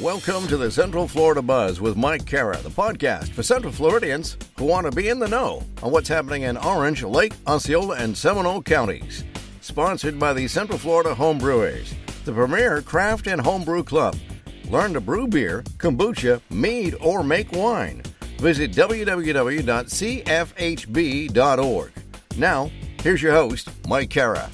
Welcome to the Central Florida Buzz with Mike Kara, the podcast for Central Floridians who want to be in the know on what's happening in Orange, Lake, Osceola, and Seminole counties. Sponsored by the Central Florida Home Brewers, the premier craft and homebrew club. Learn to brew beer, kombucha, mead, or make wine. Visit www.cfhb.org. Now, here's your host, Mike Kara.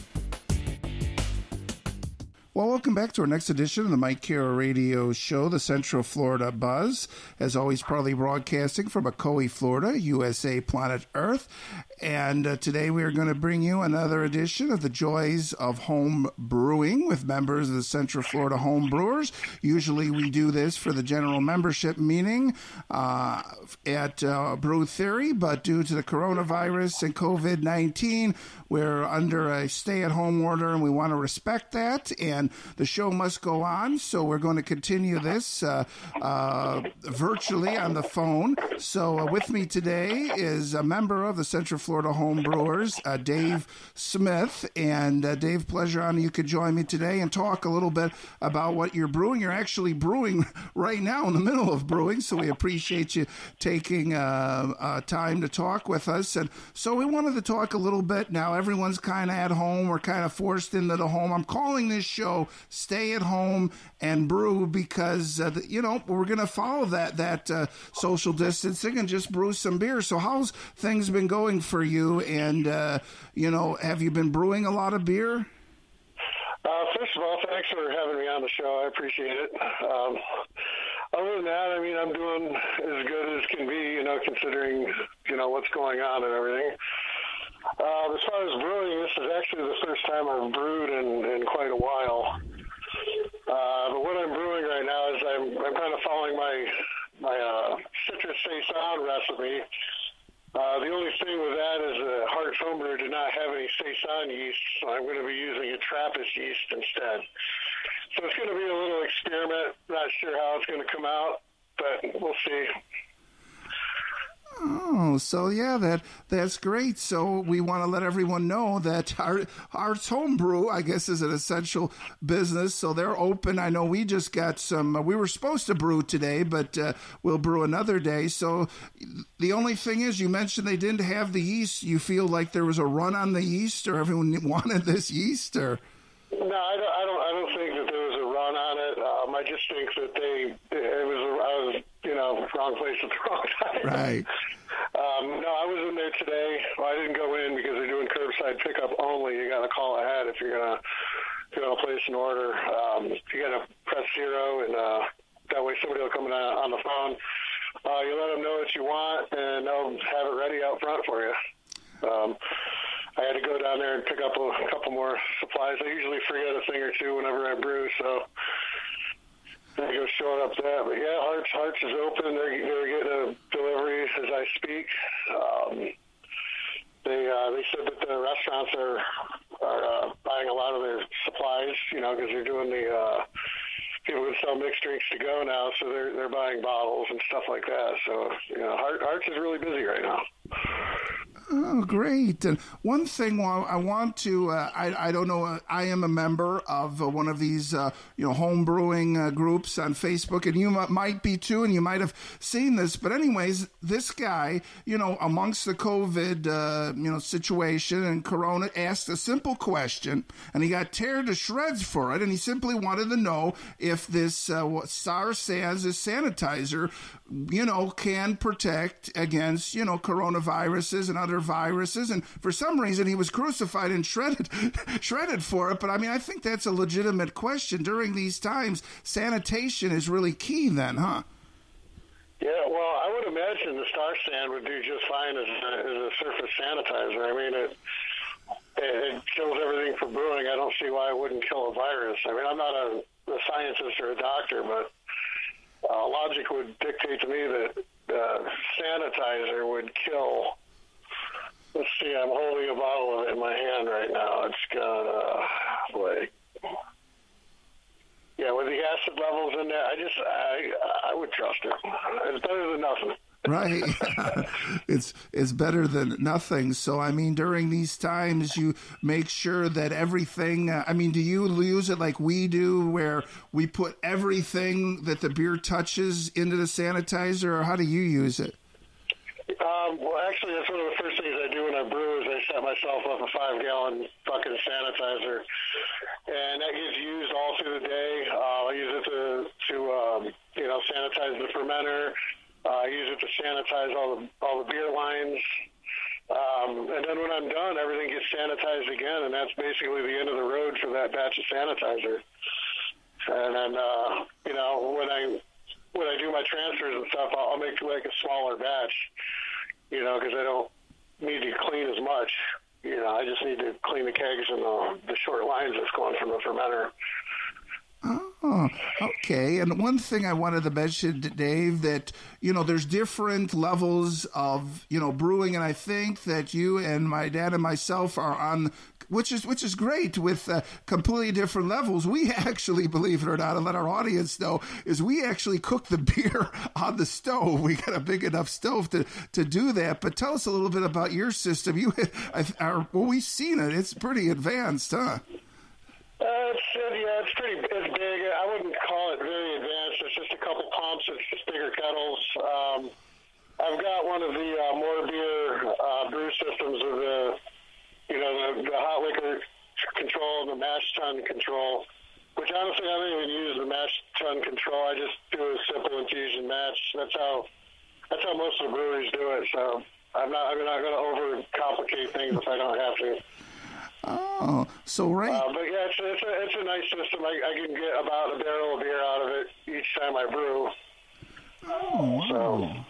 Well, welcome back to our next edition of the Mike Kara Radio Show, the Central Florida Buzz. As always, proudly broadcasting from Ocoee, Florida, USA, planet Earth. And today we are going to bring you another edition of the Joys of Home Brewing with members of the Central Florida Home Brewers. Usually we do this for the general membership meeting at Brew Theory, but due to the coronavirus and COVID-19, we're under a stay-at-home order, and we want to respect that. And the show must go on, so we're going to continue this virtually on the phone. So with me today is a member of the Central Florida Home Brewers, Dave Smith. And Dave, pleasure on you could join me today and talk a little bit about what you're brewing. You're actually brewing right now, in the middle of brewing, so we appreciate you taking time to talk with us. And so we wanted to talk a little bit. Now everyone's kind of at home. We're kind of forced into the home. I'm calling this show Stay at Home and Brew because, we're going to follow that social distancing and just brew some beer. So how's things been going for you? And, have you been brewing a lot of beer? First of all, thanks for having me on the show. I appreciate it. Other than that, I mean, I'm doing as good as can be, considering, what's going on and everything. As far as brewing, this is actually the first time I've brewed in quite a while. But what I'm brewing right now is I'm kind of following my citrus Saison recipe. The only thing with that is the Hart's Homebrew did not have any Saison yeast, so I'm going to be using a Trappist yeast instead. So it's going to be a little experiment. Not sure how it's going to come out, but we'll see. Oh, so yeah, that's great. So we want to let everyone know that Hart's Homebrew, I guess, is an essential business. So they're open. I know we just got some, we were supposed to brew today, but we'll brew another day. So the only thing is, you mentioned they didn't have the yeast. You feel like there was a run on the yeast, or everyone wanted this yeast, or? No, I don't think that there was a run on it. I just think that wrong place at the wrong time. Right. No, I was in there today. Well, I didn't go in because they're doing curbside pickup only. You got to call ahead if you're going to place an order. You got to press 0, and that way somebody will come in on the phone. You let them know what you want, and they'll have it ready out front for you. I had to go down there and pick up a couple more supplies. I usually forget a thing or two whenever I brew, so... I go showing up that, but yeah, Hart's is open. They're getting a delivery as I speak. They said that the restaurants are buying a lot of their supplies, because they're doing the people who sell mixed drinks to go now, so they're buying bottles and stuff like that. So Hart's is really busy right now. Oh, great. And one thing I want to, I don't know, I am a member of one of these, home brewing groups on Facebook, and you might be too, and you might have seen this. But anyways, this guy, amongst the COVID, situation and Corona, asked a simple question, and he got tear to shreds for it. And he simply wanted to know if this Star San sanitizer, can protect against, coronaviruses and other viruses, and for some reason he was crucified and shredded for it. But I mean, I think that's a legitimate question during these times. Sanitation is really key then, huh? Yeah, well, I would imagine the Star San would do just fine as a surface sanitizer. I mean, it kills everything for brewing. I don't see why it wouldn't kill a virus. I mean, I'm not a scientist or a doctor, but logic would dictate to me that sanitizer would kill. Let's see, I'm holding a bottle of it in my hand right now. It's got, with the acid levels in there, I would trust it. It's better than nothing. Right. It's better than nothing. So, I mean, during these times, you make sure that everything, I mean, do you use it like we do where we put everything that the beer touches into the sanitizer, or how do you use it? Well, actually, that's one of the first things I do when I brew is I set myself up a 5-gallon bucket of sanitizer, and that gets used all through the day. I use it to you know, sanitize the fermenter. I use it to sanitize all the beer lines, and then when I'm done, everything gets sanitized again, and that's basically the end of the road for that batch of sanitizer. And then you know, when I do my transfers and stuff, I'll make like a smaller batch, you know, because I don't need to clean as much. You know, I just need to clean the kegs and the short lines that's going from the fermenter. Oh, okay. And one thing I wanted to mention, Dave, that, you know, there's different levels of, you know, brewing. And I think that you and my dad and myself are on, which is great, with completely different levels. We actually, believe it or not, and let our audience know, is we actually cook the beer on the stove. We got a big enough stove to do that. But tell us a little bit about your system. We've seen it. It's pretty advanced, huh? It's big. I wouldn't call it very advanced. It's just a couple pumps. It's just bigger kettles. I've got one of the more beer brew systems with the, you know, the hot liquor control and the mash tun control, which honestly I don't even use the mash tun control. I just do a simple infusion match. That's how most of the breweries do it. So I'm not going to overcomplicate things if I don't have to. Oh, so right. But yeah, it's a nice system. I can get about a barrel of beer out of it each time I brew. Oh, wow.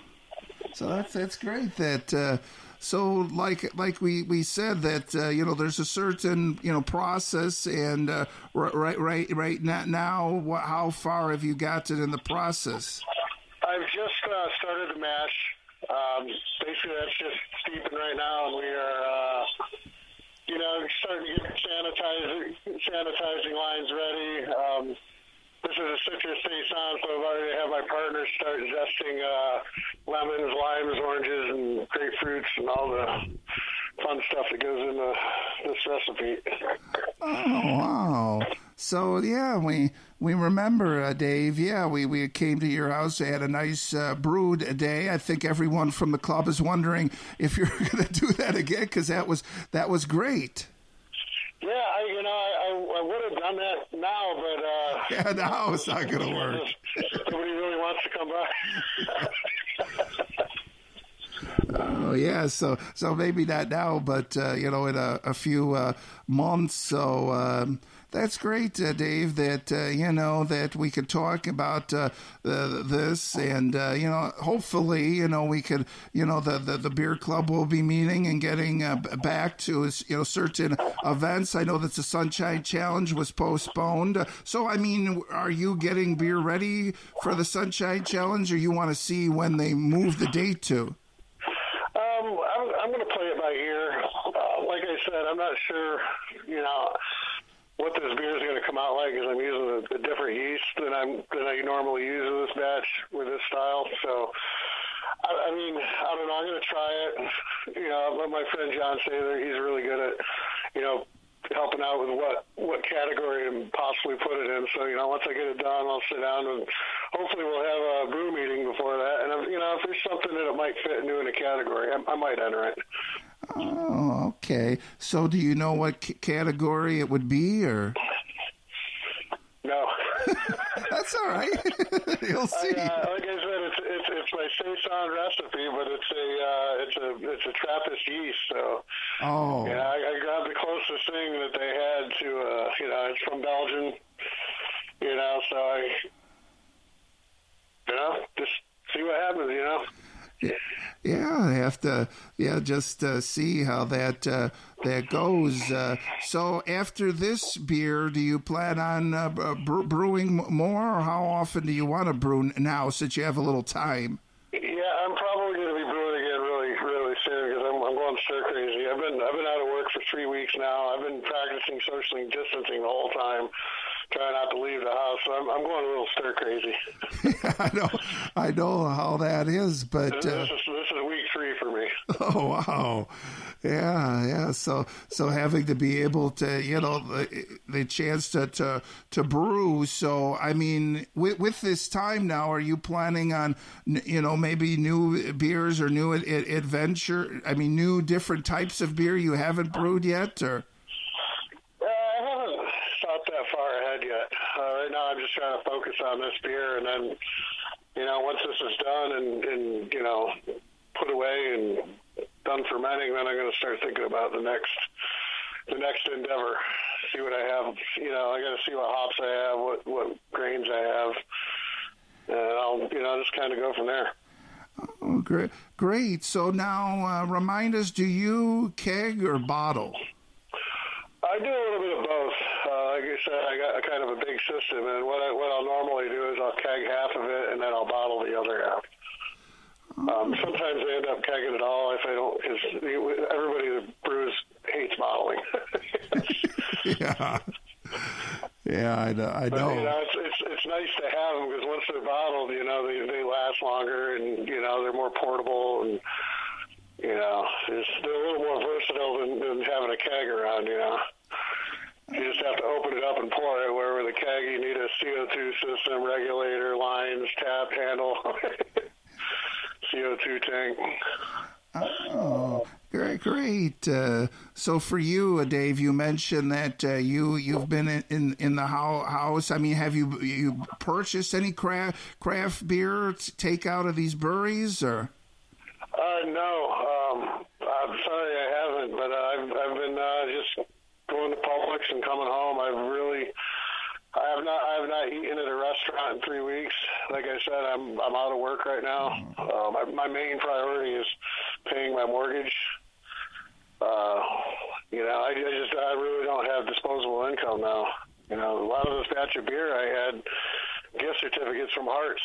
So that's great. That so like we said that you know, there's a certain, you know, process, and right now, how far have you gotten in the process? I've just started the mash. Basically, that's just steeping right now, and we are. You know, starting to get sanitizing lines ready. This is a citrus Saison, so I've already had my partners start zesting lemons, limes, oranges, and grapefruits, and all the fun stuff that goes into this recipe. Oh, wow. So, yeah, we remember, Dave, we came to your house, had a nice brewed day. I think everyone from the club is wondering if you're going to do that again, because that was great. Yeah, I would have done that now, but... yeah, now it's not going to work. Nobody really wants to come by. Oh, yeah, so maybe not now, but, you know, in a few months, so... That's great, Dave, that, you know, that we could talk about this, and, you know, hopefully, you know, we could, you know, the beer club will be meeting and getting back to, you know, certain events. I know that the Sunshine Challenge was postponed. So, I mean, are you getting beer ready for the Sunshine Challenge, or you want to see when they move the date to? I'm going to play it by ear. Like I said, I'm not sure, you know, what this beer is going to come out like, is I'm using a different yeast than I normally use in this batch with this style. So, I mean, I don't know. I'm going to try it. You know, I've let my friend John say that he's really good at, you know, helping out with what category and possibly put it in. So, you know, once I get it done, I'll sit down and hopefully we'll have a brew meeting before that. And, you know, if there's something that it might fit into in a category, I might enter it. Oh, okay. So, do you know what category it would be, or no? That's all right. You'll see. Like I said, it's my Saison recipe, but it's a Trappist yeast. So, oh, yeah, I grabbed the closest thing that they had to. You know, it's from Belgium. You know, so just see what happens. You know. Yeah, I have to. Yeah, just see how that goes. So after this beer, do you plan on brewing more, or how often do you want to brew now, since you have a little time? Yeah, I'm probably going to be brewing again really soon, because I'm going stir crazy. I've been out of work for 3 weeks now. I've been practicing social distancing the whole time. try not to leave the house. So I'm going a little stir crazy. I know how that is, but this is week three for me. Oh wow, yeah. So having to be able to, the chance to brew. So I mean, with this time now, are you planning on maybe new beers or new adventure? I mean, new different types of beer you haven't brewed yet, or? That far ahead yet. Right now I'm just trying to focus on this beer, and then once this is done and put away and done fermenting, then I'm going to start thinking about the next endeavor. See what I have. I got to see what hops I have, what grains I have, and I'll just kind of go from there. Oh, great. So now remind us, do you keg or bottle? I do a little bit of both. Like I said, I got a kind of a big system, and what I'll normally do is I'll keg half of it, and then I'll bottle the other half. Sometimes I end up kegging it all if I don't, because everybody that brews hates bottling. Yeah, I know. But, it's nice to have them, because once they're bottled, they last longer, and they're more portable, and they're a little more versatile than having a keg around. You just have to open it up and pour it. Where with a keg, you need a CO2 system, regulator, lines, tap, handle, CO2 tank. Oh, great. So for you, Dave, you mentioned that you've been in the house. I mean, have you purchased any craft beer to take out of these breweries, or? No, I'm sorry I haven't, but I've been just going to Publix and coming home. I have not eaten at a restaurant in 3 weeks. Like I said, I'm out of work right now. My main priority is paying my mortgage. I really don't have disposable income now. A lot of this batch of beer I had gift certificates from Hart's.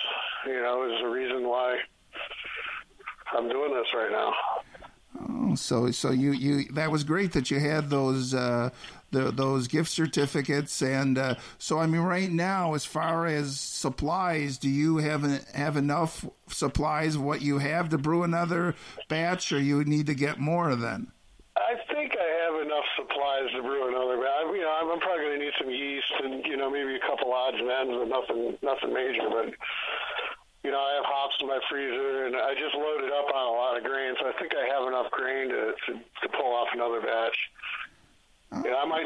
Is the reason why I'm doing this right now. Oh, so you that was great that you had those gift certificates, and so I mean, right now, as far as supplies, do you have enough supplies of what you have to brew another batch, or you need to get more then? I think I have enough supplies to brew another batch. I'm probably going to need some yeast and maybe a couple odds and ends, but nothing major, but. I have hops in my freezer, and I just loaded up on a lot of grain, so I think I have enough grain to pull off another batch. I might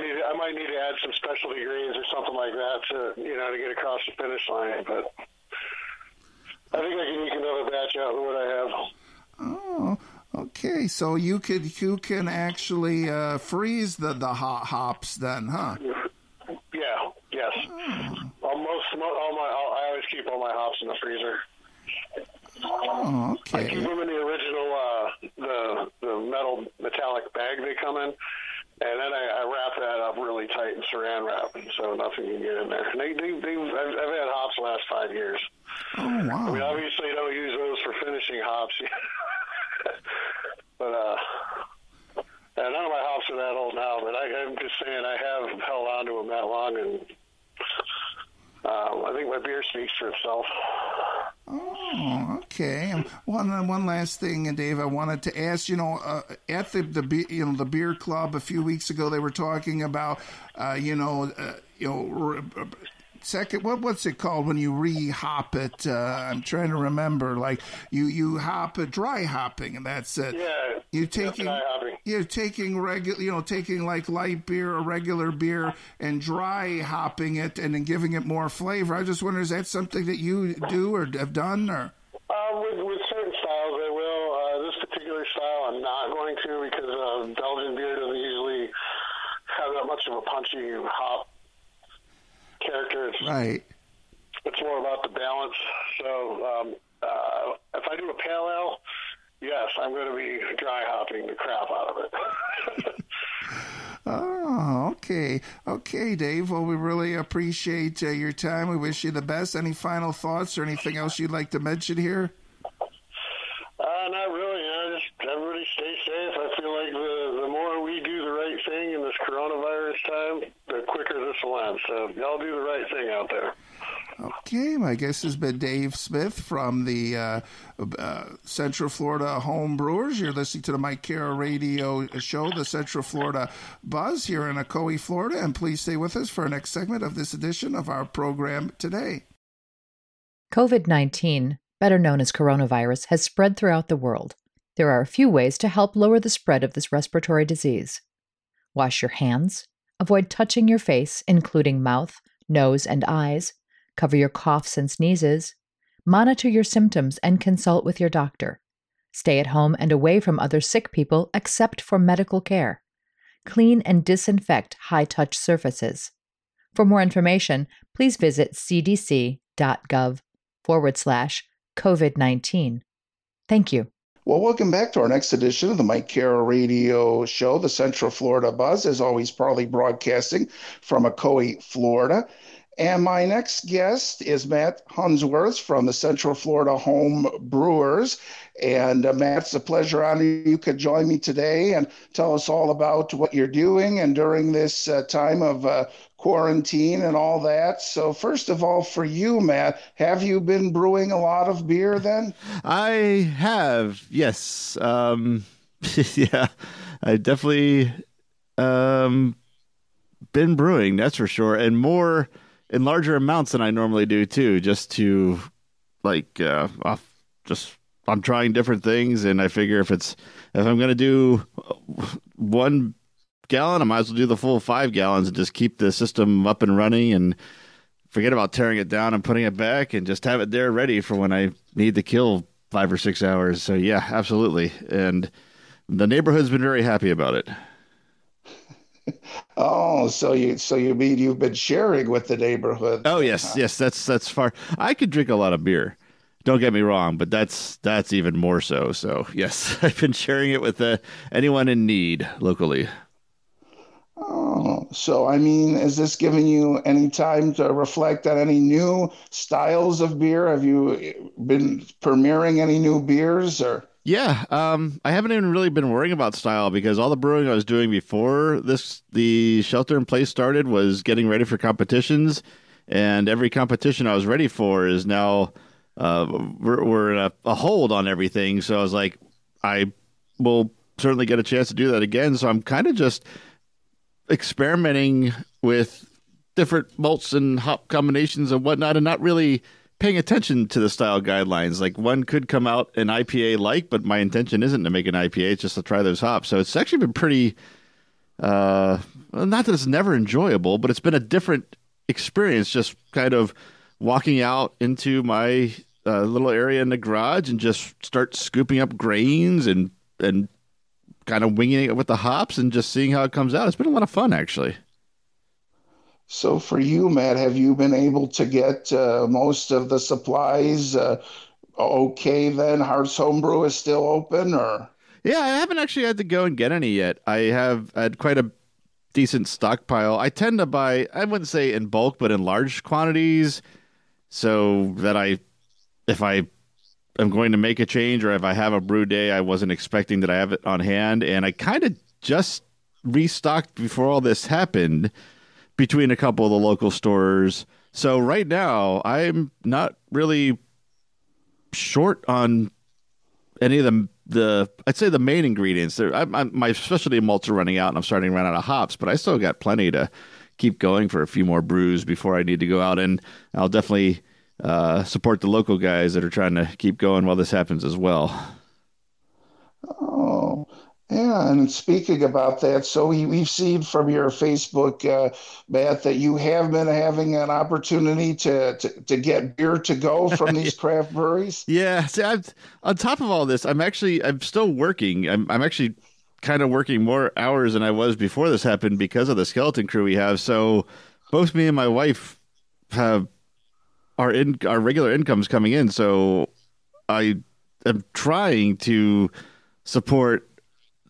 need to add some specialty grains or something like that to get across the finish line, but I think I can eke another batch out of what I have. Oh, okay. So you can actually freeze the hops then, huh? Yeah. Yes. Oh. I always keep all my hops in the freezer. Oh, okay. I keep them in the original, the metallic bag they come in, and then I wrap that up really tight in Saran wrap, so nothing can get in there. And I've had hops the last 5 years. Oh, wow. We obviously don't use those for finishing hops, but none of my hops are that old now. But I'm just saying, I have held on to them that long, and. I think my beer speaks for itself. Oh, okay. One last thing, and Dave, I wanted to ask. At the beer club a few weeks ago, they were talking about second, what's it called when you re-hop it? I'm trying to remember. Like you hop it, dry hopping, and that's it. Yeah, dry hopping. You're taking regular, taking like light beer or regular beer and dry hopping it, and then giving it more flavor. I just wonder, is that something that you do or have done, or? With certain styles, I will. This particular style, I'm not going to, because Belgian beer doesn't usually have that much of a punchy hop character. It's more about the balance. So if I do a pale ale, yes, I'm going to be dry hopping the crap out of it. Oh, okay, Dave. Well, we really appreciate your time. We wish you the best. Any final thoughts or anything else you'd like to mention here? Not really. Just everybody stay safe. I feel like the more we do the right thing in this coronavirus time, the quicker this will end. So y'all do the right thing out there. Okay, my guest has been Dave Smith from the Central Florida Home Brewers. You're listening to the Mike Kara Radio Show, the Central Florida Buzz here in Ocoee, Florida. And please stay with us for our next segment of this edition of our program today. COVID-19, better known as coronavirus, has spread throughout the world. There are a few ways to help lower the spread of this respiratory disease. Wash your hands. Avoid touching your face, including mouth, nose, and eyes. Cover your coughs and sneezes, monitor your symptoms, and consult with your doctor. Stay at home and away from other sick people except for medical care. Clean and disinfect high-touch surfaces. For more information, please visit cdc.gov/COVID-19. Thank you. Well, welcome back to our next edition of the Mike Kara Radio Show, the Central Florida Buzz, as always, proudly broadcasting from Ocoee, Florida. And my next guest is Matt Hunsworth from the Central Florida Home Brewers. And Matt, it's a pleasure honor you could join me today and tell us all about what you're doing and during this time of quarantine and all that. So first of all, for you, Matt, have you been brewing a lot of beer then? I have, yes. Yeah, I definitely been brewing, that's for sure, and more... in larger amounts than I normally do, too, just to, like, I'm trying different things, and I figure if I'm going to do 1 gallon, I might as well do the full 5 gallons and just keep the system up and running and forget about tearing it down and putting it back and just have it there ready for when I need to kill 5 or 6 hours. So, yeah, absolutely. And the neighborhood's been very happy about it. Oh, so you mean you've been sharing with the neighborhood? Oh yes, yes, that's far. I could drink a lot of beer. Don't get me wrong, but that's even more so. So yes, I've been sharing it with anyone in need locally. Oh, so I mean, is this giving you any time to reflect on any new styles of beer? Have you been premiering any new beers or? Yeah, I haven't even really been worrying about style because all the brewing I was doing before the shelter-in-place started was getting ready for competitions, and every competition I was ready for is now we're in a hold on everything. So I was like, I will certainly get a chance to do that again. So I'm kind of just experimenting with different malts and hop combinations and whatnot, and not really paying attention to the style guidelines. Like one could come out an IPA but my intention isn't to make an IPA. It's just to try those hops. So it's actually been pretty, not that it's never enjoyable, but it's been a different experience, just kind of walking out into my little area in the garage and just start scooping up grains and kind of winging it with the hops and just seeing how it comes out. It's been a lot of fun, actually. So for you, Matt, have you been able to get most of the supplies okay then? Hart's Homebrew is still open? Or yeah, I haven't actually had to go and get any yet. I have had quite a decent stockpile. I tend to buy, I wouldn't say in bulk, but in large quantities so that if I am going to make a change or if I have a brew day, I wasn't expecting that I have it on hand. And I kind of just restocked before all this happened between a couple of the local stores. So right now, I'm not really short on any of the I'd say the main ingredients. My specialty malts are running out, and I'm starting to run out of hops, but I still got plenty to keep going for a few more brews before I need to go out, and I'll definitely support the local guys that are trying to keep going while this happens as well. Oh, yeah, and speaking about that, so we've seen from your Facebook, Matt, that you have been having an opportunity to get beer to go from these craft breweries. Yeah, see, on top of all this, I'm still working. I'm actually kind of working more hours than I was before this happened because of the skeleton crew we have. So both me and my wife have our regular incomes coming in. So I am trying to support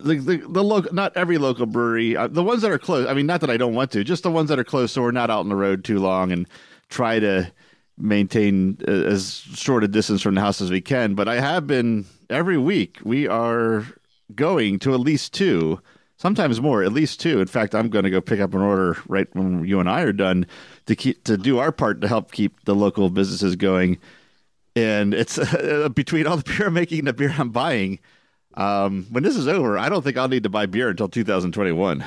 the local, not every local brewery, the ones that are close. I mean, not that I don't want to, just the ones that are close, so we're not out on the road too long, and try to maintain as short a distance from the house as we can. But I have been every week. We are going to at least two sometimes more, at least two. In fact, I'm going to go pick up an order right when you and I are done to do our part to help keep the local businesses going. And it's between all the beer I'm making and the beer I'm buying, when this is over, I don't think I'll need to buy beer until 2021.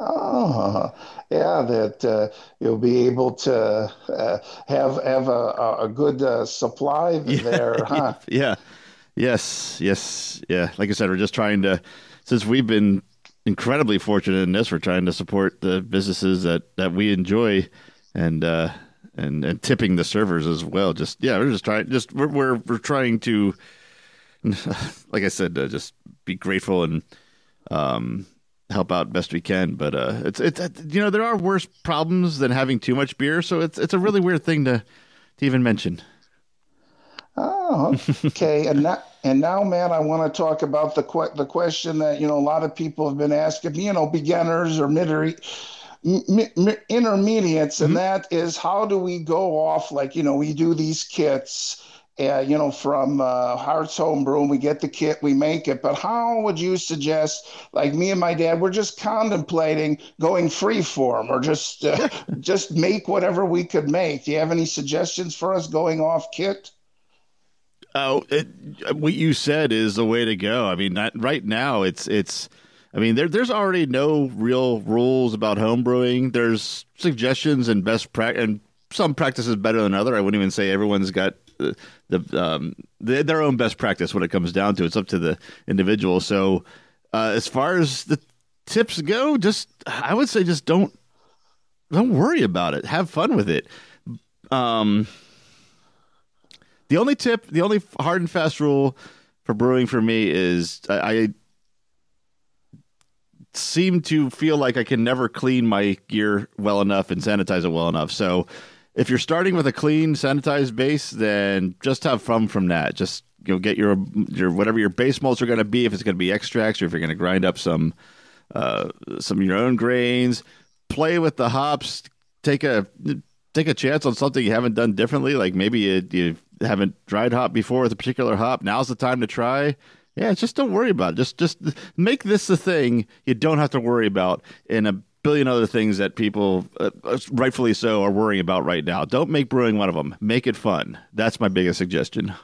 Oh, yeah, that you'll be able to have a good supply there, huh? Yeah. Yes. Yeah. Like I said, we're just trying to, since we've been incredibly fortunate in this, we're trying to support the businesses that we enjoy and tipping the servers as well. We're trying to, like I said, just be grateful and help out best we can. But it's there are worse problems than having too much beer. So it's a really weird thing to even mention. Oh, okay. And now, Matt, I want to talk about the question that, a lot of people have been asking, beginners or intermediates, mm-hmm. and that is, how do we go off? Like, we do these kits, from Hart's Homebrew, and we get the kit, we make it. But how would you suggest, like me and my dad, we're just contemplating going freeform or just make whatever we could make. Do you have any suggestions for us going off kit? What you said is the way to go. I mean, right now there's already no real rules about home brewing. There's suggestions and best practice, and some practices better than other. I wouldn't even say everyone's got their own best practice when it comes down to it. It's up to the individual. So as far as the tips go, I would say just don't worry about it. Have fun with it. The only hard and fast rule for brewing for me is I seem to feel like I can never clean my gear well enough and sanitize it well enough. So if you're starting with a clean, sanitized base, then just have fun from that. Just get your whatever your base malts are going to be, if it's going to be extracts or if you're going to grind up some of your own grains. Play with the hops. Take a chance on something you haven't done differently. Like maybe you haven't dried hop before with a particular hop. Now's the time to try. Yeah, just don't worry about it. Just make this the thing you don't have to worry about, and a billion other things that people, rightfully so, are worrying about right now. Don't make brewing one of them. Make it fun. That's my biggest suggestion.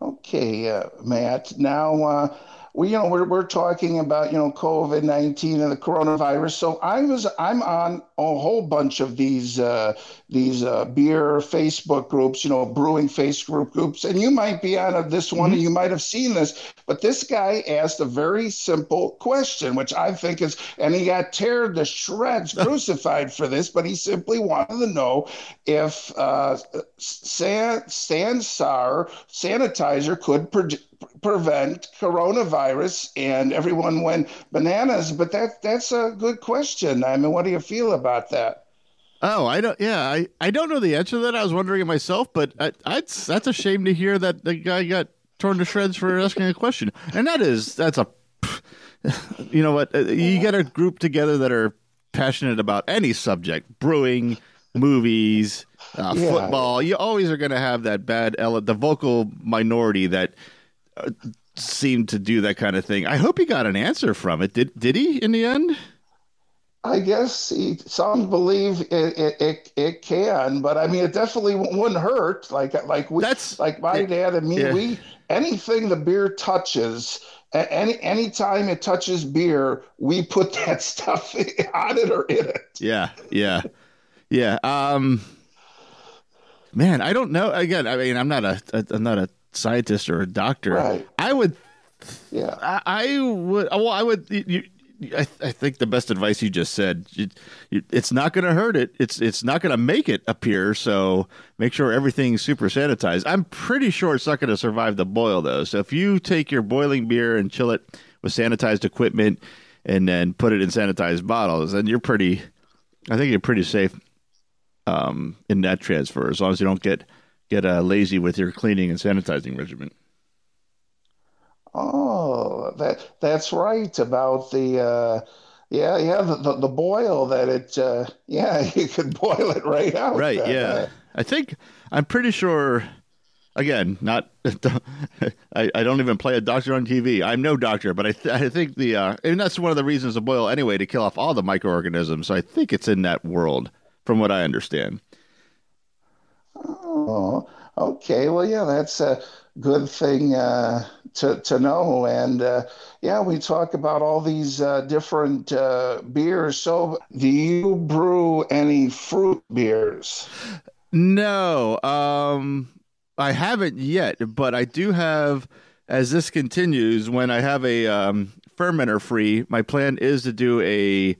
Okay, Matt. Now, we're talking about, COVID-19 and the coronavirus. So I'm on a whole bunch of these beer Facebook groups, brewing Facebook groups. And you might be on this one, mm-hmm. and you might have seen this, but this guy asked a very simple question, which I think is, and he got teared to shreds, crucified for this, but he simply wanted to know if Sansar sanitizer could prevent coronavirus, and everyone went bananas. But that's a good question. I mean, what do you feel about that? Oh, I don't know the answer to that. I was wondering it myself, but that's a shame to hear that the guy got torn to shreds for asking a question. And that's a, you know what, you get a group together that are passionate about any subject, brewing, movies, football. You always are going to have that the vocal minority that seemed to do that kind of thing. I hope he got an answer from it. Did he in the end? I guess some believe it can, but I mean, it definitely wouldn't hurt. Dad and me, anything the beer touches, any time it touches beer, we put that stuff on it or in it. Yeah. Man, I don't know. Again, I mean, I'm not a scientist or a doctor. Right. I think the best advice you just said, it's not going to hurt it. It's not going to make it appear. So make sure everything's super sanitized. I'm pretty sure it's not going to survive the boil though. So if you take your boiling beer and chill it with sanitized equipment and then put it in sanitized bottles, then you're pretty safe in that transfer, as long as you don't get lazy with your cleaning and sanitizing regimen. Oh, that's right about the the boil that it you could boil it right out. Right, yeah. I think I'm pretty sure Again, not I don't even play a doctor on TV. I'm no doctor, but I think the and that's one of the reasons to boil anyway, to kill off all the microorganisms. So I think it's in that world, from what I understand. Oh, okay. Well, yeah, that's a good thing to know. And yeah, we talk about all these different beers. So, do you brew any fruit beers? No. I haven't yet, but I do have, as this continues, when I have a fermenter free, my plan is to do a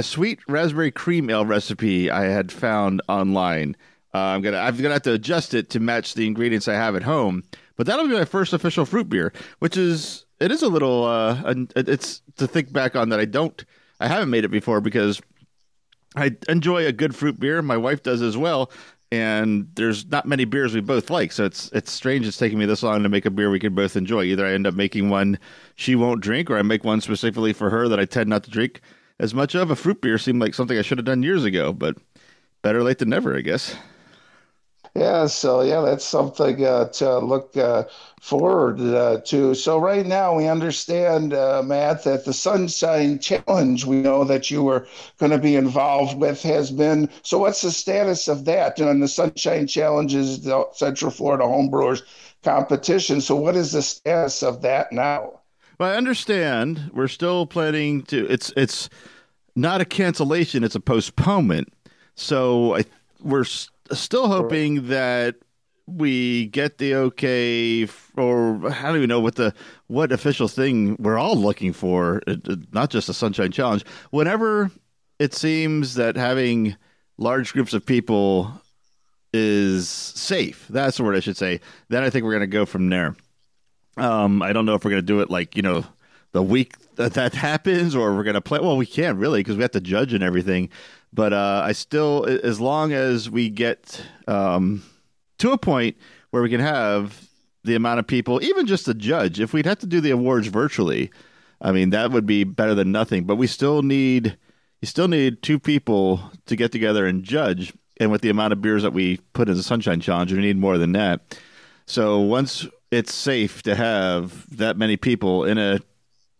sweet raspberry cream ale recipe I had found online. I'm gonna have to adjust it to match the ingredients I have at home, but that'll be my first official fruit beer, which is, it is a little, it's to think back on that I haven't made it before, because I enjoy a good fruit beer. My wife does as well. And there's not many beers we both like, so it's strange it's taking me this long to make a beer we can both enjoy. Either I end up making one she won't drink, or I make one specifically for her that I tend not to drink as much of. A fruit beer seemed like something I should have done years ago, but better late than never, I guess. Yeah, so yeah, that's something to look forward to. So right now we understand, Matt, that the Sunshine Challenge, we know that you were going to be involved with, has been. So what's the status of that? And the Sunshine Challenge is the Central Florida Home Brewers competition. So what is the status of that now? Well, I understand we're still planning to. It's not a cancellation; it's a postponement. So we're still hoping that we get the okay, or I don't even know what official thing we're all looking for, not just the Sunshine Challenge. Whenever it seems that having large groups of people is safe, that's the word I should say, then I think we're going to go from there. I don't know if we're going to do it like, the week that happens, or we're going to play. Well, we can't really, because we have to judge and everything. But I still, as long as we get to a point where we can have the amount of people, even just the judge, if we'd have to do the awards virtually, I mean, that would be better than nothing. But you still need two people to get together and judge. And with the amount of beers that we put in the Sunshine Challenge, we need more than that. So once it's safe to have that many people in a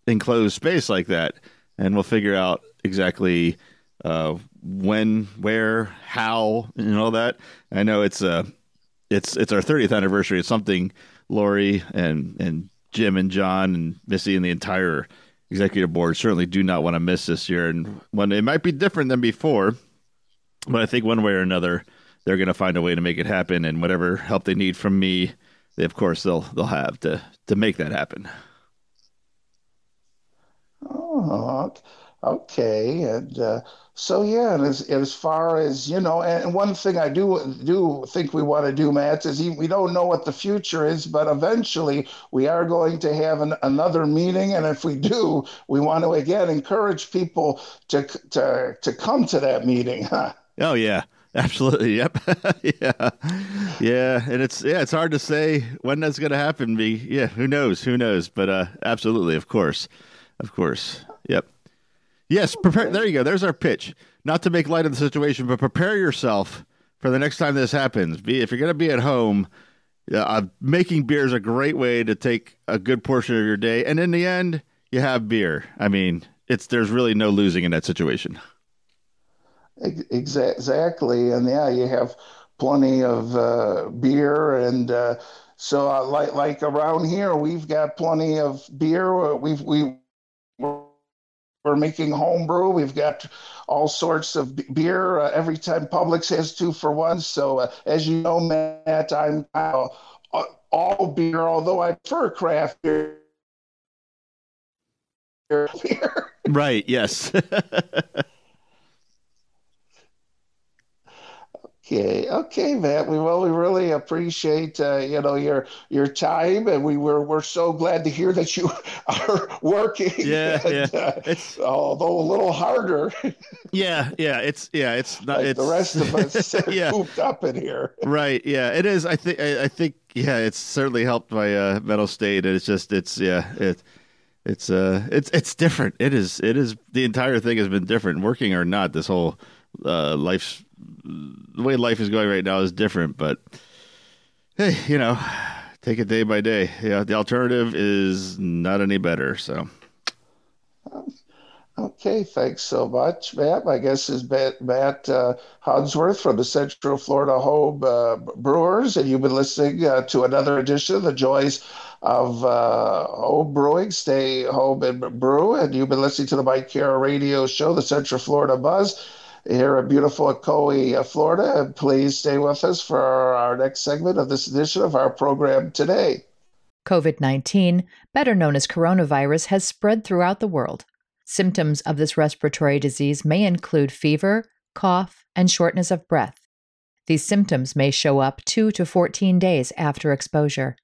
enclosed space like that, and we'll figure out exactly when, where, how, and all that. I know it's our 30th anniversary. It's something Lori and Jim and John and Missy and the entire executive board certainly do not want to miss this year. And when it might be different than before, but I think one way or another they're going to find a way to make it happen. And whatever help they need from me, they, of course, they'll have to make that happen. Oh, okay. And so, yeah, and as far as, and one thing I do think we want to do, Matt, is we don't know what the future is, but eventually we are going to have another meeting. And if we do, we want to, again, encourage people to come to that meeting. Huh? Oh, yeah, absolutely. Yep. Yeah. Yeah. And it's hard to say when that's going to happen. Yeah, who knows? But absolutely, of course. Of course. Yep. Yes. Prepare. There you go. There's our pitch. Not to make light of the situation, but prepare yourself for the next time this happens. If you're going to be at home, making beer is a great way to take a good portion of your day. And in the end, you have beer. I mean, there's really no losing in that situation. Exactly. And yeah, you have plenty of beer and, so like around here, we've got plenty of beer. We're making homebrew. We've got all sorts of beer. Every time Publix has 2-for-1. So as you know, Matt, I'm all beer, although I prefer craft beer. Right, yes. Okay, Matt. We really appreciate your time, and we're so glad to hear that you are working. Yeah, and, yeah. Although a little harder. Yeah. It's not like the rest of us are cooped up in here. Right. Yeah, it is. I think. Yeah, it's certainly helped my mental state. And it's different. It is the entire thing has been different, working or not. This whole the way life is going right now is different, but hey, you know, take it day by day. Yeah, the alternative is not any better. So, okay, thanks so much, Matt. My guest is Matt Hunsworth from the Central Florida Home Brewers, and you've been listening to another edition of The Joys of Home Brewing. Stay home and brew. And you've been listening to the Mike Kara Radio Show, the Central Florida Buzz, here in beautiful Ocoee, Florida. And please stay with us for our next segment of this edition of our program today. COVID-19, better known as coronavirus, has spread throughout the world. Symptoms of this respiratory disease may include fever, cough, and shortness of breath. These symptoms may show up 2 to 14 days after exposure.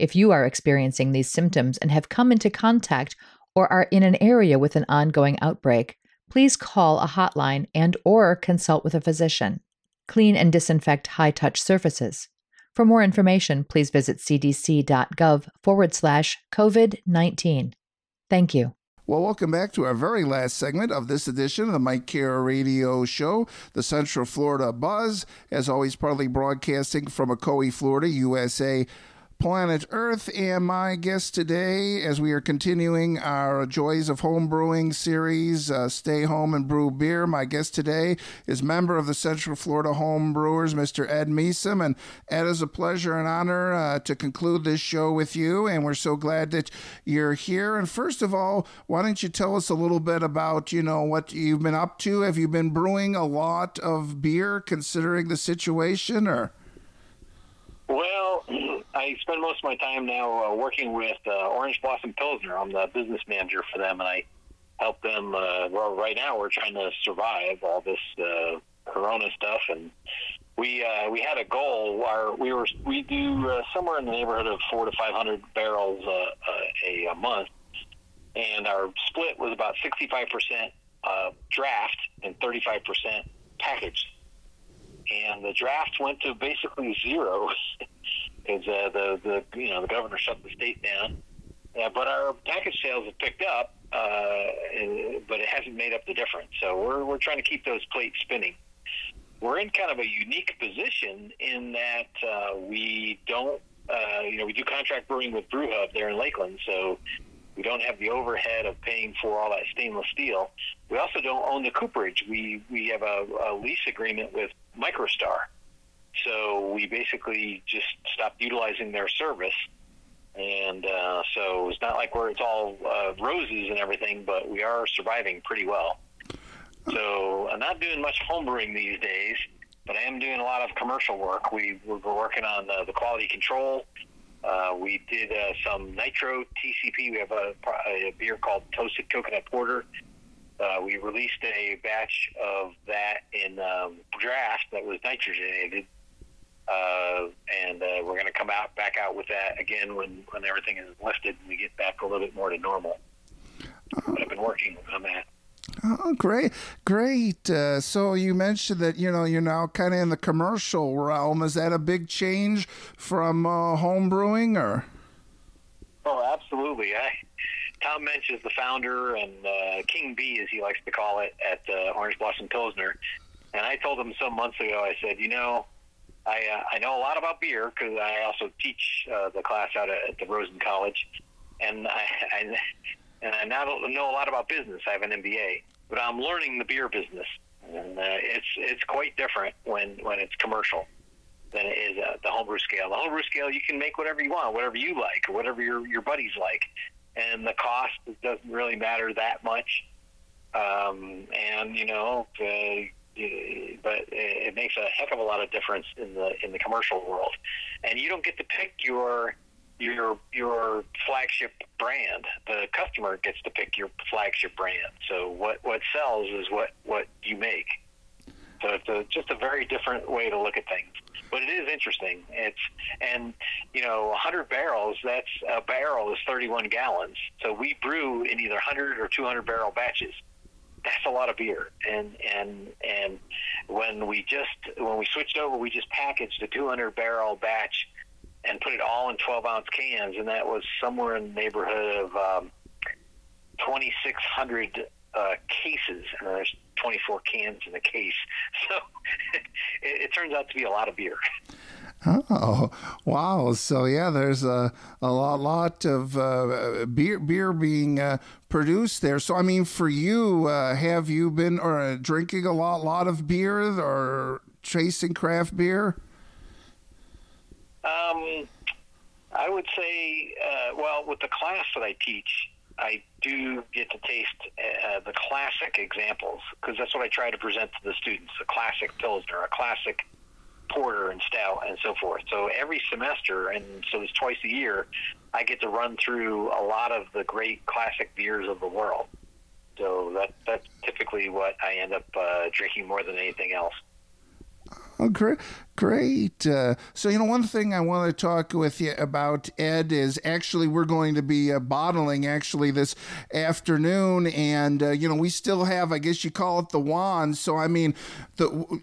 If you are experiencing these symptoms and have come into contact or are in an area with an ongoing outbreak, please call a hotline and/or consult with a physician. Clean and disinfect high-touch surfaces. For more information, please visit cdc.gov/COVID-19. Thank you. Well, welcome back to our very last segment of this edition of the Mike Kara Radio Show, the Central Florida Buzz, as always partly broadcasting from Ocoee, Florida, USA, planet Earth. And my guest today, as we are continuing our Joys of Home Brewing series, Stay Home and Brew Beer, my guest today is member of the Central Florida Home Brewers, Mr. Ed Measom. And Ed, it's a pleasure and honor to conclude this show with you, and we're so glad that you're here. And first of all, why don't you tell us a little bit about, you know, what you've been up to? Have you been brewing a lot of beer considering the situation, or? Well, I spend most of my time now working with Orange Blossom Pilsner. I'm the business manager for them, and I help them. Well, right now we're trying to survive all this Corona stuff, and we had a goal. We do somewhere in the neighborhood of 400 to 500 barrels a month, and our split was about 65% draft and 35% packaged. And the draft went to basically zero because the governor shut the state down. But our package sales have picked up, but it hasn't made up the difference. So we're trying to keep those plates spinning. We're in kind of a unique position in that we don't, we do contract brewing with Brew Hub there in Lakeland, so we don't have the overhead of paying for all that stainless steel. We also don't own the cooperage. We have a lease agreement with MicroStar. So we basically just stopped utilizing their service. And so it's not like it's all roses and everything, but we are surviving pretty well. So I'm not doing much homebrewing these days, but I am doing a lot of commercial work. We're working on the quality control. We did some Nitro-TCP. We have a beer called Toasted Coconut Porter. We released a batch of that in draft that was nitrogenated. And we're going to come out back out with that again when everything is lifted and we get back a little bit more to normal. But I've been working on that. Oh, great. So you mentioned that, you know, you're now kind of in the commercial realm. Is that a big change from home brewing, or? Oh, absolutely. Tom Mench is the founder and King B, as he likes to call it, at Orange Blossom Pilsner. And I told him some months ago, I said, you know, I know a lot about beer because I also teach the class out at the Rosen College. And I now know a lot about business. I have an MBA, but I'm learning the beer business, and it's quite different when it's commercial than it is the homebrew scale. The homebrew scale, you can make whatever you want, whatever you like, or whatever your buddies like, and the cost doesn't really matter that much. And you know, but it makes a heck of a lot of difference in the commercial world, and you don't get to pick your flagship brand. The customer gets to pick your flagship brand. So what sells is what you make. So it's just a very different way to look at things. But it is interesting. And you know, 100 barrels, that's a barrel is 31 gallons. So we brew in either 100 or 200 barrel batches. That's a lot of beer. And when we switched over, we just packaged a 200 barrel batch and put it all in 12-ounce cans, and that was somewhere in the neighborhood of 2,600 cases, and there's 24 cans in a case. So it turns out to be a lot of beer. Oh, wow. So, yeah, there's a lot of beer being produced there. So, I mean, for you, have you been drinking a lot of beer or chasing craft beer? I would say, well, with the class that I teach, I do get to taste the classic examples, because that's what I try to present to the students, a classic Pilsner, a classic Porter and Stout and so forth. So every semester, and so it's twice a year, I get to run through a lot of the great classic beers of the world. So that's typically what I end up drinking more than anything else. Oh, great. So, one thing I want to talk with you about, Ed, is actually we're going to be bottling actually this afternoon. And, we still have, I guess you call it the wand. So, I mean,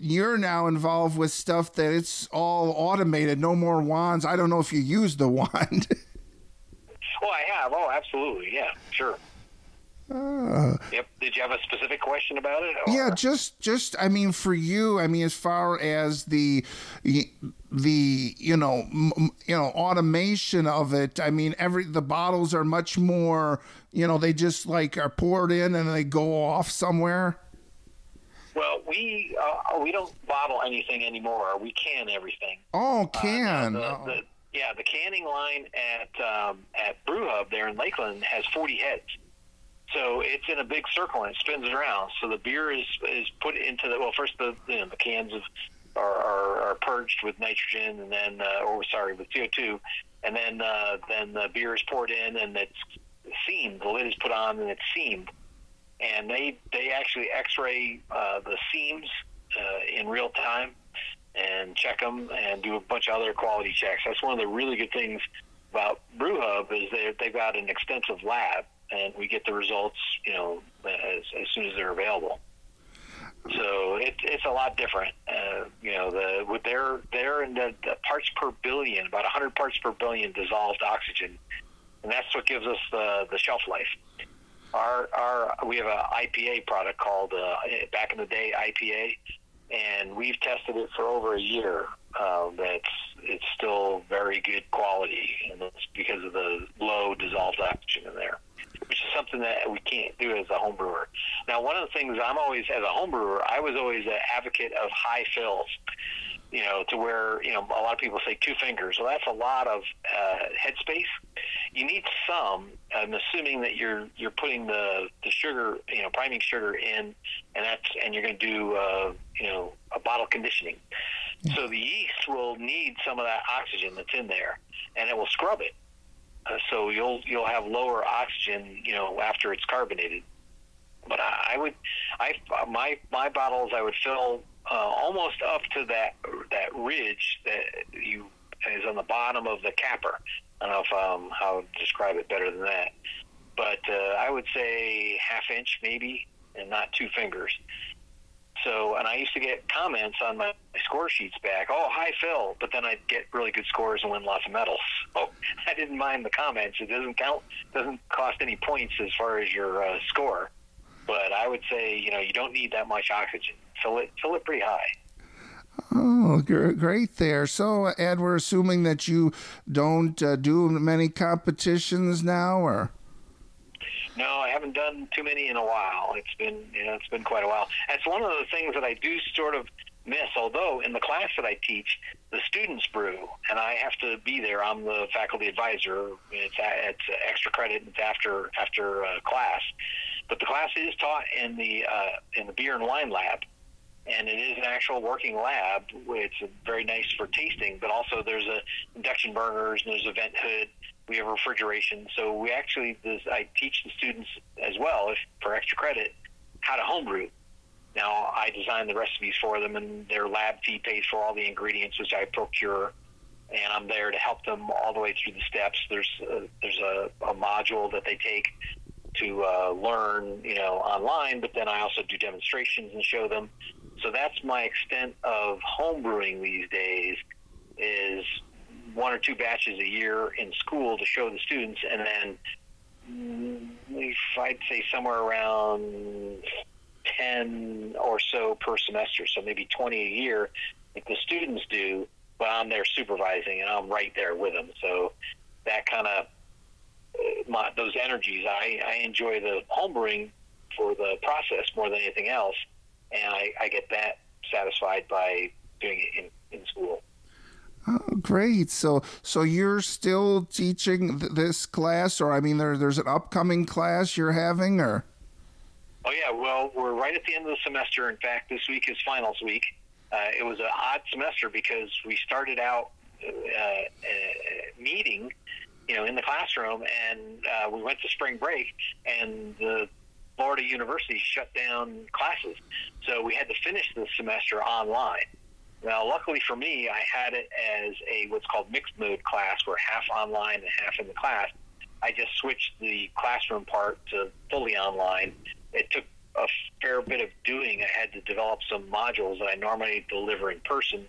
you're now involved with stuff that it's all automated, no more wands. I don't know if you use the wand. Oh, I have. Oh, absolutely. Yeah, sure. Yep. Did you have a specific question about it? Or? Yeah, just, I mean, for you, I mean, as far as the automation of it, I mean, the bottles are much more, they just like are poured in and they go off somewhere. Well, we don't bottle anything anymore. We can everything. Oh, can. The canning line at Brew Hub there in Lakeland has 40 heads. So it's in a big circle and it spins around. So the beer is put into the cans are purged with nitrogen and then with CO2, and then the beer is poured in and it's seamed. The lid is put on and it's seamed, and they actually X-ray the seams in real time and check them and do a bunch of other quality checks. That's one of the really good things about Brew Hub is they've got an extensive lab. And we get the results, as soon as they're available. So it's a lot different. With they're in the parts per billion, about 100 parts per billion dissolved oxygen, and that's what gives us the shelf life. We have a IPA product called Back in the Day IPA, and we've tested it for over a year. It's still very good quality, and it's because of the low dissolved oxygen in there, which is something that we can't do as a home brewer. Now, one of the things I'm always, as a home brewer, I was always an advocate of high fills, to where, a lot of people say 2 fingers. So that's a lot of headspace. You need some, I'm assuming that you're putting the sugar, priming sugar in, and you're going to do, a bottle conditioning. So the yeast will need some of that oxygen that's in there, and it will scrub it. So you'll have lower oxygen, after it's carbonated. But my bottles I would fill almost up to that ridge that is on the bottom of the capper. I don't know if how to describe it better than that, but I would say 1/2 inch maybe, and not 2 fingers. So, and I used to get comments on my score sheets back, oh, high fill, but then I'd get really good scores and win lots of medals. So I didn't mind the comments. It doesn't count, doesn't cost any points as far as your score. But I would say, you don't need that much oxygen. Fill it pretty high. Oh, great there. So, Ed, we're assuming that you don't do many competitions now, or? No, I haven't done too many in a while. It's been, it's been quite a while. That's one of the things that I do sort of miss, although in the class that I teach, the students brew, and I have to be there. I'm the faculty advisor. It's extra credit. It's after class. But the class is taught in the beer and wine lab, and it is an actual working lab. It's very nice for tasting, but also there's induction burners and there's a vent hood. We have refrigeration, so I teach the students as well, for extra credit, how to homebrew. Now, I design the recipes for them, and their lab fee pays for all the ingredients, which I procure, and I'm there to help them all the way through the steps. There's a module that they take to learn, online, but then I also do demonstrations and show them. So that's my extent of homebrewing these days, is 1 or 2 batches a year in school to show the students, and then I'd say somewhere around 10 or so per semester, so maybe 20 a year if the students do, but I'm there supervising and I'm right there with them. So that kind of, those energies, I enjoy the homebrewing for the process more than anything else. And I get that satisfied by doing it in school. Oh, great. So you're still teaching this class, or I mean, there's an upcoming class you're having, or? Oh yeah. Well, we're right at the end of the semester. In fact, this week is finals week. It was an odd semester because we started out meeting, in the classroom, and we went to spring break, and the Florida University shut down classes. So we had to finish the semester online. Now, luckily for me, I had it as a what's called mixed mode class, where half online and half in the class. I just switched the classroom part to fully online. It took a fair bit of doing. I had to develop some modules that I normally deliver in person.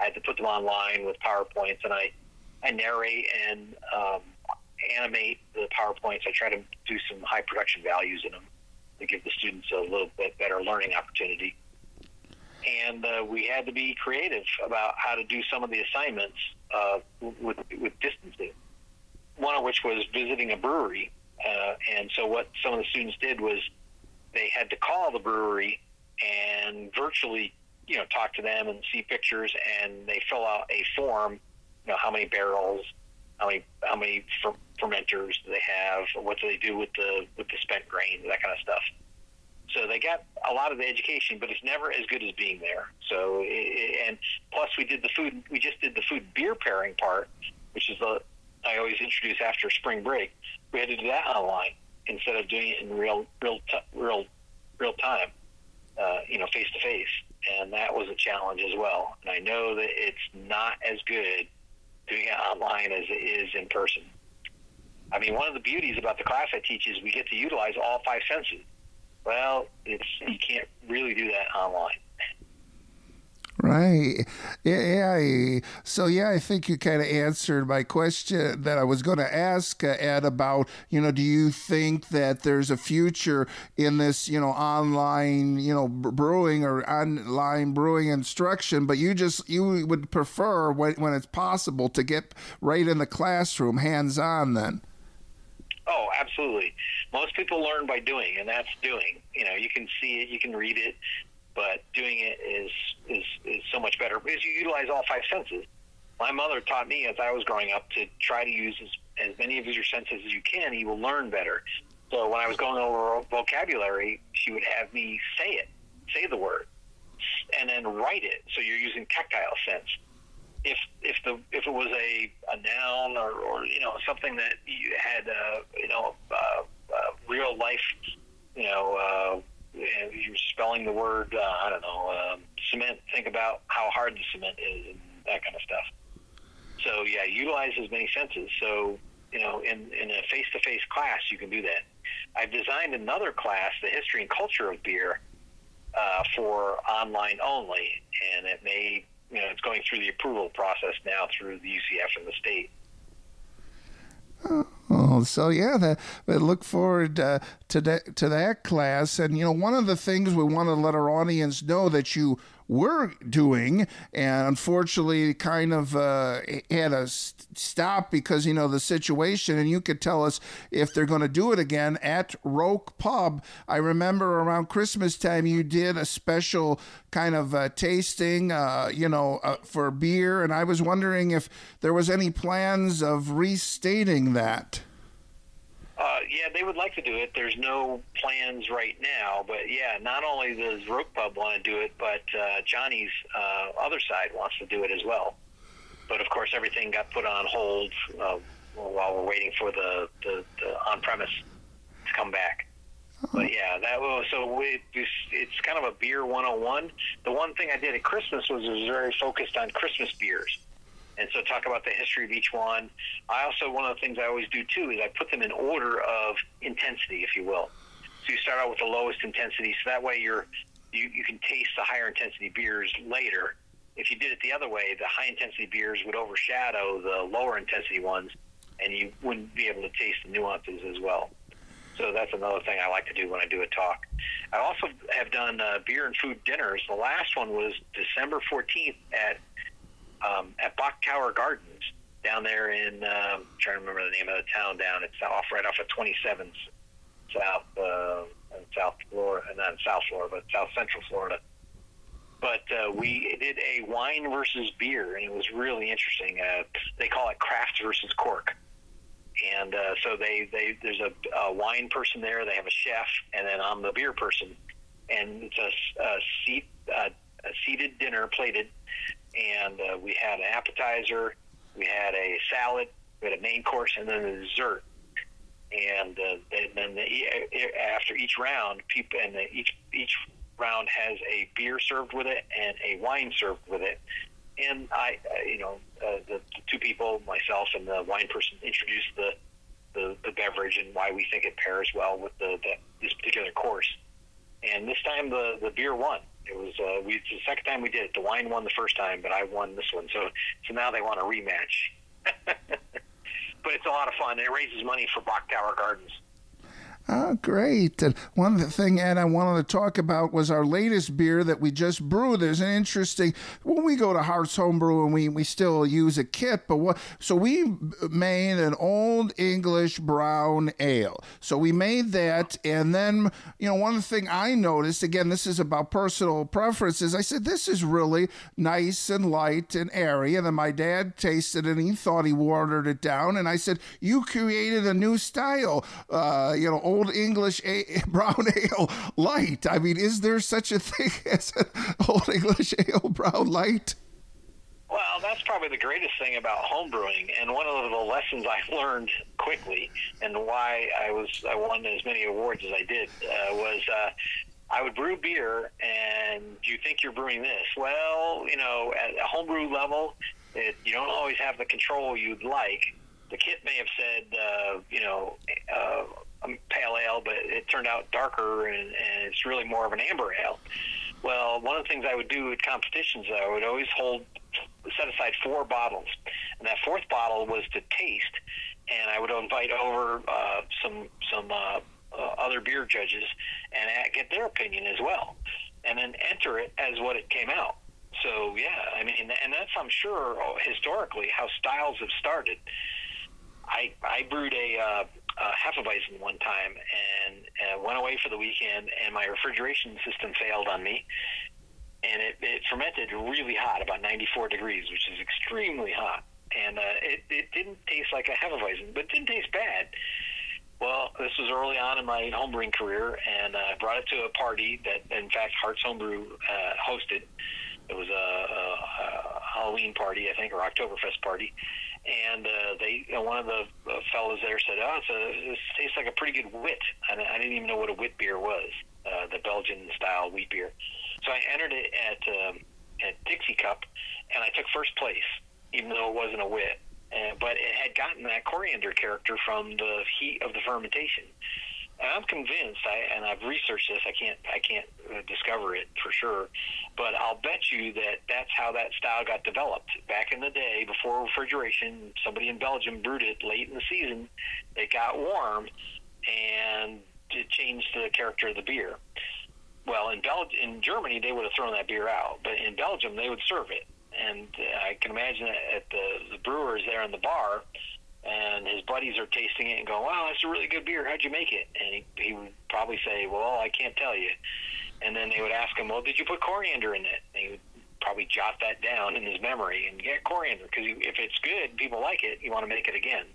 I had to put them online with PowerPoints, and I narrate and animate the PowerPoints. I try to do some high production values in them to give the students a little bit better learning opportunity. And we had to be creative about how to do some of the assignments with distancing, one of which was visiting a brewery. And so what some of the students did was they had to call the brewery and virtually, talk to them and see pictures, and they fill out a form, how many barrels, how many fermenters do they have, what do they do with the spent grain, that kind of stuff. So they got a lot of the education, but it's never as good as being there. So, and plus we did the food. We just did the food beer pairing part, which is I always introduce after spring break. We had to do that online instead of doing it in real time, face to face, and that was a challenge as well. And I know that it's not as good doing it online as it is in person. I mean, one of the beauties about the class I teach is we get to utilize all five senses. Well, you can't really do that online. Right. Yeah. So, I think you kind of answered my question that I was going to ask, Ed, about, do you think that there's a future in this, online, brewing or online brewing instruction, but you would prefer when it's possible to get right in the classroom, hands-on then? Oh, absolutely. Most people learn by doing, and that's doing. You can see it, you can read it, but doing it is so much better because you utilize all five senses. My mother taught me as I was growing up to try to use as many of your senses as you can. You will learn better. So when I was going over vocabulary, she would have me say the word, and then write it. So you're using tactile sense. If it was a noun or something that you had real life, you're spelling the word I don't know, cement. Think about how hard the cement is and that kind of stuff. So yeah, utilize as many senses. So in a face-to-face class you can do that. I've designed another class, the history and culture of beer, for online only, and it may. It's going through the approval process now through the UCF and the state. Oh, so yeah, I look forward to that class. And, one of the things we want to let our audience know that you were doing, and unfortunately kind of had a stop because, the situation, and you could tell us if they're going to do it again at Rope Pub. I remember around Christmas time, you did a special kind of tasting, for beer. And I was wondering if there was any plans of restating that. Yeah, they would like to do it. There's no plans right now, but yeah, not only does Rope Pub want to do it, but Johnny's Other Side wants to do it as well. But of course, everything got put on hold while we're waiting for the on-premise to come back. But yeah, it's kind of a beer 101. The one thing I did at Christmas was very focused on Christmas beers. And so talk about the history of each one. I also, one of the things I always do too is I put them in order of intensity, if you will. So you start out with the lowest intensity, so that way you can taste the higher intensity beers later. If you did it the other way, the high intensity beers would overshadow the lower intensity ones, and you wouldn't be able to taste the nuances as well. So that's another thing I like to do when I do a talk. I also have done beer and food dinners. The last one was December 14th at Bok Tower Gardens down there in, I'm trying to remember the name of the town down. It's off right off of 27th South Central Florida. But we did a wine versus beer, and it was really interesting. They call it craft versus cork. And so there's a wine person there. They have a chef, and then I'm the beer person. And it's a seated dinner, plated. And we had an appetizer, we had a salad, we had a main course, and then a dessert. And after each round, people and each round has a beer served with it and a wine served with it. And I, the two people, myself and the wine person, introduced the beverage and why we think it pairs well with this particular course. And this time the beer won. It was it's the second time we did it. The wine won the first time, but I won this one. So now they want a rematch. But it's a lot of fun. It raises money for Bok Tower Gardens. Oh, great. And one thing, Ed, I wanted to talk about was our latest beer that we just brewed. There's an interesting, when we go to Hart's Homebrew, and we still use a kit, so we made an Old English brown ale. So we made that, and then, one thing I noticed, again, this is about personal preferences, I said, this is really nice and light and airy, and then my dad tasted it, and he thought he watered it down, and I said, you created a new style, Old English brown ale light. I mean, is there such a thing as an Old English ale brown light? Well, that's probably the greatest thing about homebrewing, and one of the lessons I learned quickly, and why I won as many awards as I did, was I would brew beer, and you think you're brewing this. Well, at a homebrew level, you don't always have the control you'd like. The kit may have said, pale ale, but it turned out darker, and it's really more of an amber ale. Well, one of the things I would do at competitions, I would always set aside 4 bottles, and that 4th bottle was to taste, and I would invite over some other beer judges and get their opinion as well, and then enter it as what it came out. So, yeah, I mean, and that's, I'm sure, historically how styles have started. I brewed a Hefeweizen one time and went away for the weekend, and my refrigeration system failed on me, and it fermented really hot, about 94 degrees, which is extremely hot, and it didn't taste like a Hefeweizen, but it didn't taste bad. Well, this was early on in my homebrewing career, and I brought it to a party that, in fact, Hart's Homebrew hosted. It was a Halloween party, I think, or Oktoberfest party. And one of the fellows there said, it tastes like a pretty good wit. And I didn't even know what a wit beer was, the Belgian-style wheat beer. So I entered it at Dixie Cup, and I took first place, even though it wasn't a wit. But it had gotten that coriander character from the heat of the fermentation. And I'm convinced, I've researched this, I can't discover it for sure, but I'll bet you that that's how that style got developed. Back in the day, before refrigeration, somebody in Belgium brewed it late in the season. It got warm, and it changed the character of the beer. Well, in Germany, they would have thrown that beer out, but in Belgium, they would serve it. And I can imagine at the brewers there in the bar, and his buddies are tasting it and going, wow, that's a really good beer. How'd you make it? And he would probably say, well, I can't tell you. And then they would ask him, well, did you put coriander in it? And he would probably jot that down in his memory and get coriander, because if it's good, people like it, you want to make it again.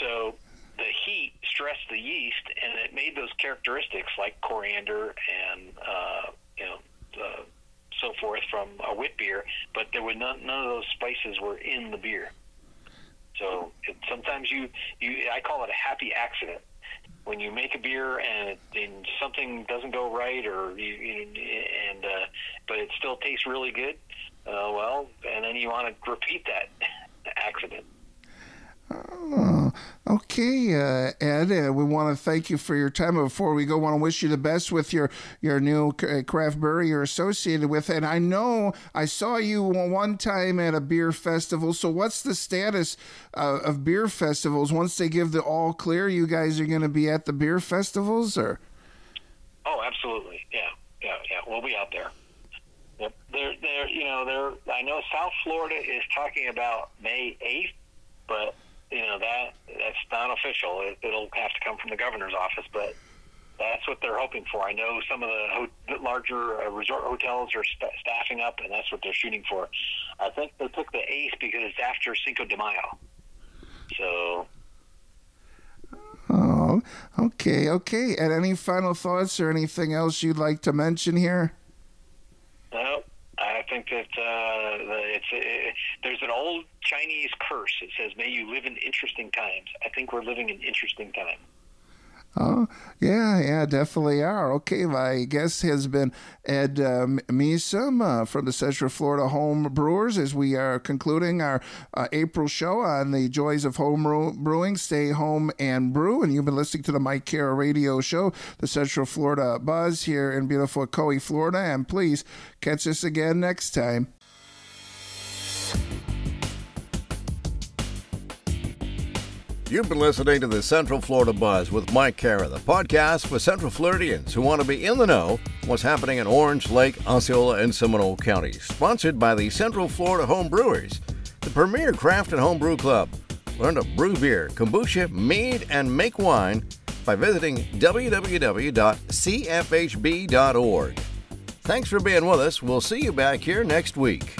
So the heat stressed the yeast, and it made those characteristics like coriander and, so forth from a wit beer, but there were none of those spices were in the beer. So sometimes I call it a happy accident. When you make a beer and something doesn't go right, but it still tastes really good, and then you want to repeat that accident. Oh, okay, Ed. We want to thank you for your time. Before we go, I want to wish you the best with your new craft brewery you're associated with. And I know I saw you one time at a beer festival. So what's the status of beer festivals? Once they give the all clear, you guys are going to be at the beer festivals, or? Oh, absolutely. Yeah. We'll be out there. Yep. they're I know South Florida is talking about May 8th, but that's not official. It'll have to come from the governor's office, but that's what they're hoping for. I know some of the larger resort hotels are staffing up, and that's what they're shooting for. I think they took the 8th because it's after Cinco de Mayo. So. Oh, okay. And any final thoughts or anything else you'd like to mention here? No, I think that there's an old Chinese curse. It says, "May you live in interesting times." I think we're living in interesting times. Oh, yeah, definitely are. Okay, my guest has been Ed Measom from the Central Florida Home Brewers as we are concluding our April show on the joys of home brewing. Stay home and brew. And you've been listening to the Mike Kara Radio Show, the Central Florida Buzz here in beautiful Coe, Florida. And please catch us again next time. You've been listening to the Central Florida Buzz with Mike Kara, the podcast for Central Floridians who want to be in the know what's happening in Orange, Lake, Osceola, and Seminole counties. Sponsored by the Central Florida Home Brewers, the premier craft and homebrew club. Learn to brew beer, kombucha, mead, and make wine by visiting www.cfhb.org. Thanks for being with us. We'll see you back here next week.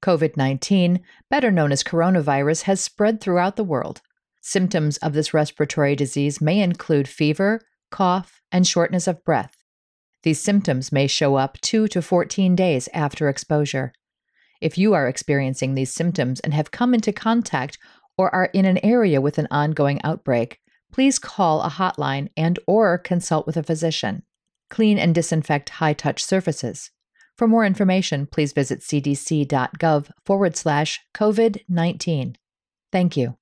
COVID-19, better known as coronavirus, has spread throughout the world. Symptoms of this respiratory disease may include fever, cough, and shortness of breath. These symptoms may show up 2 to 14 days after exposure. If you are experiencing these symptoms and have come into contact or are in an area with an ongoing outbreak, please call a hotline and/or consult with a physician. Clean and disinfect high-touch surfaces. For more information, please visit cdc.gov/COVID-19. Thank you.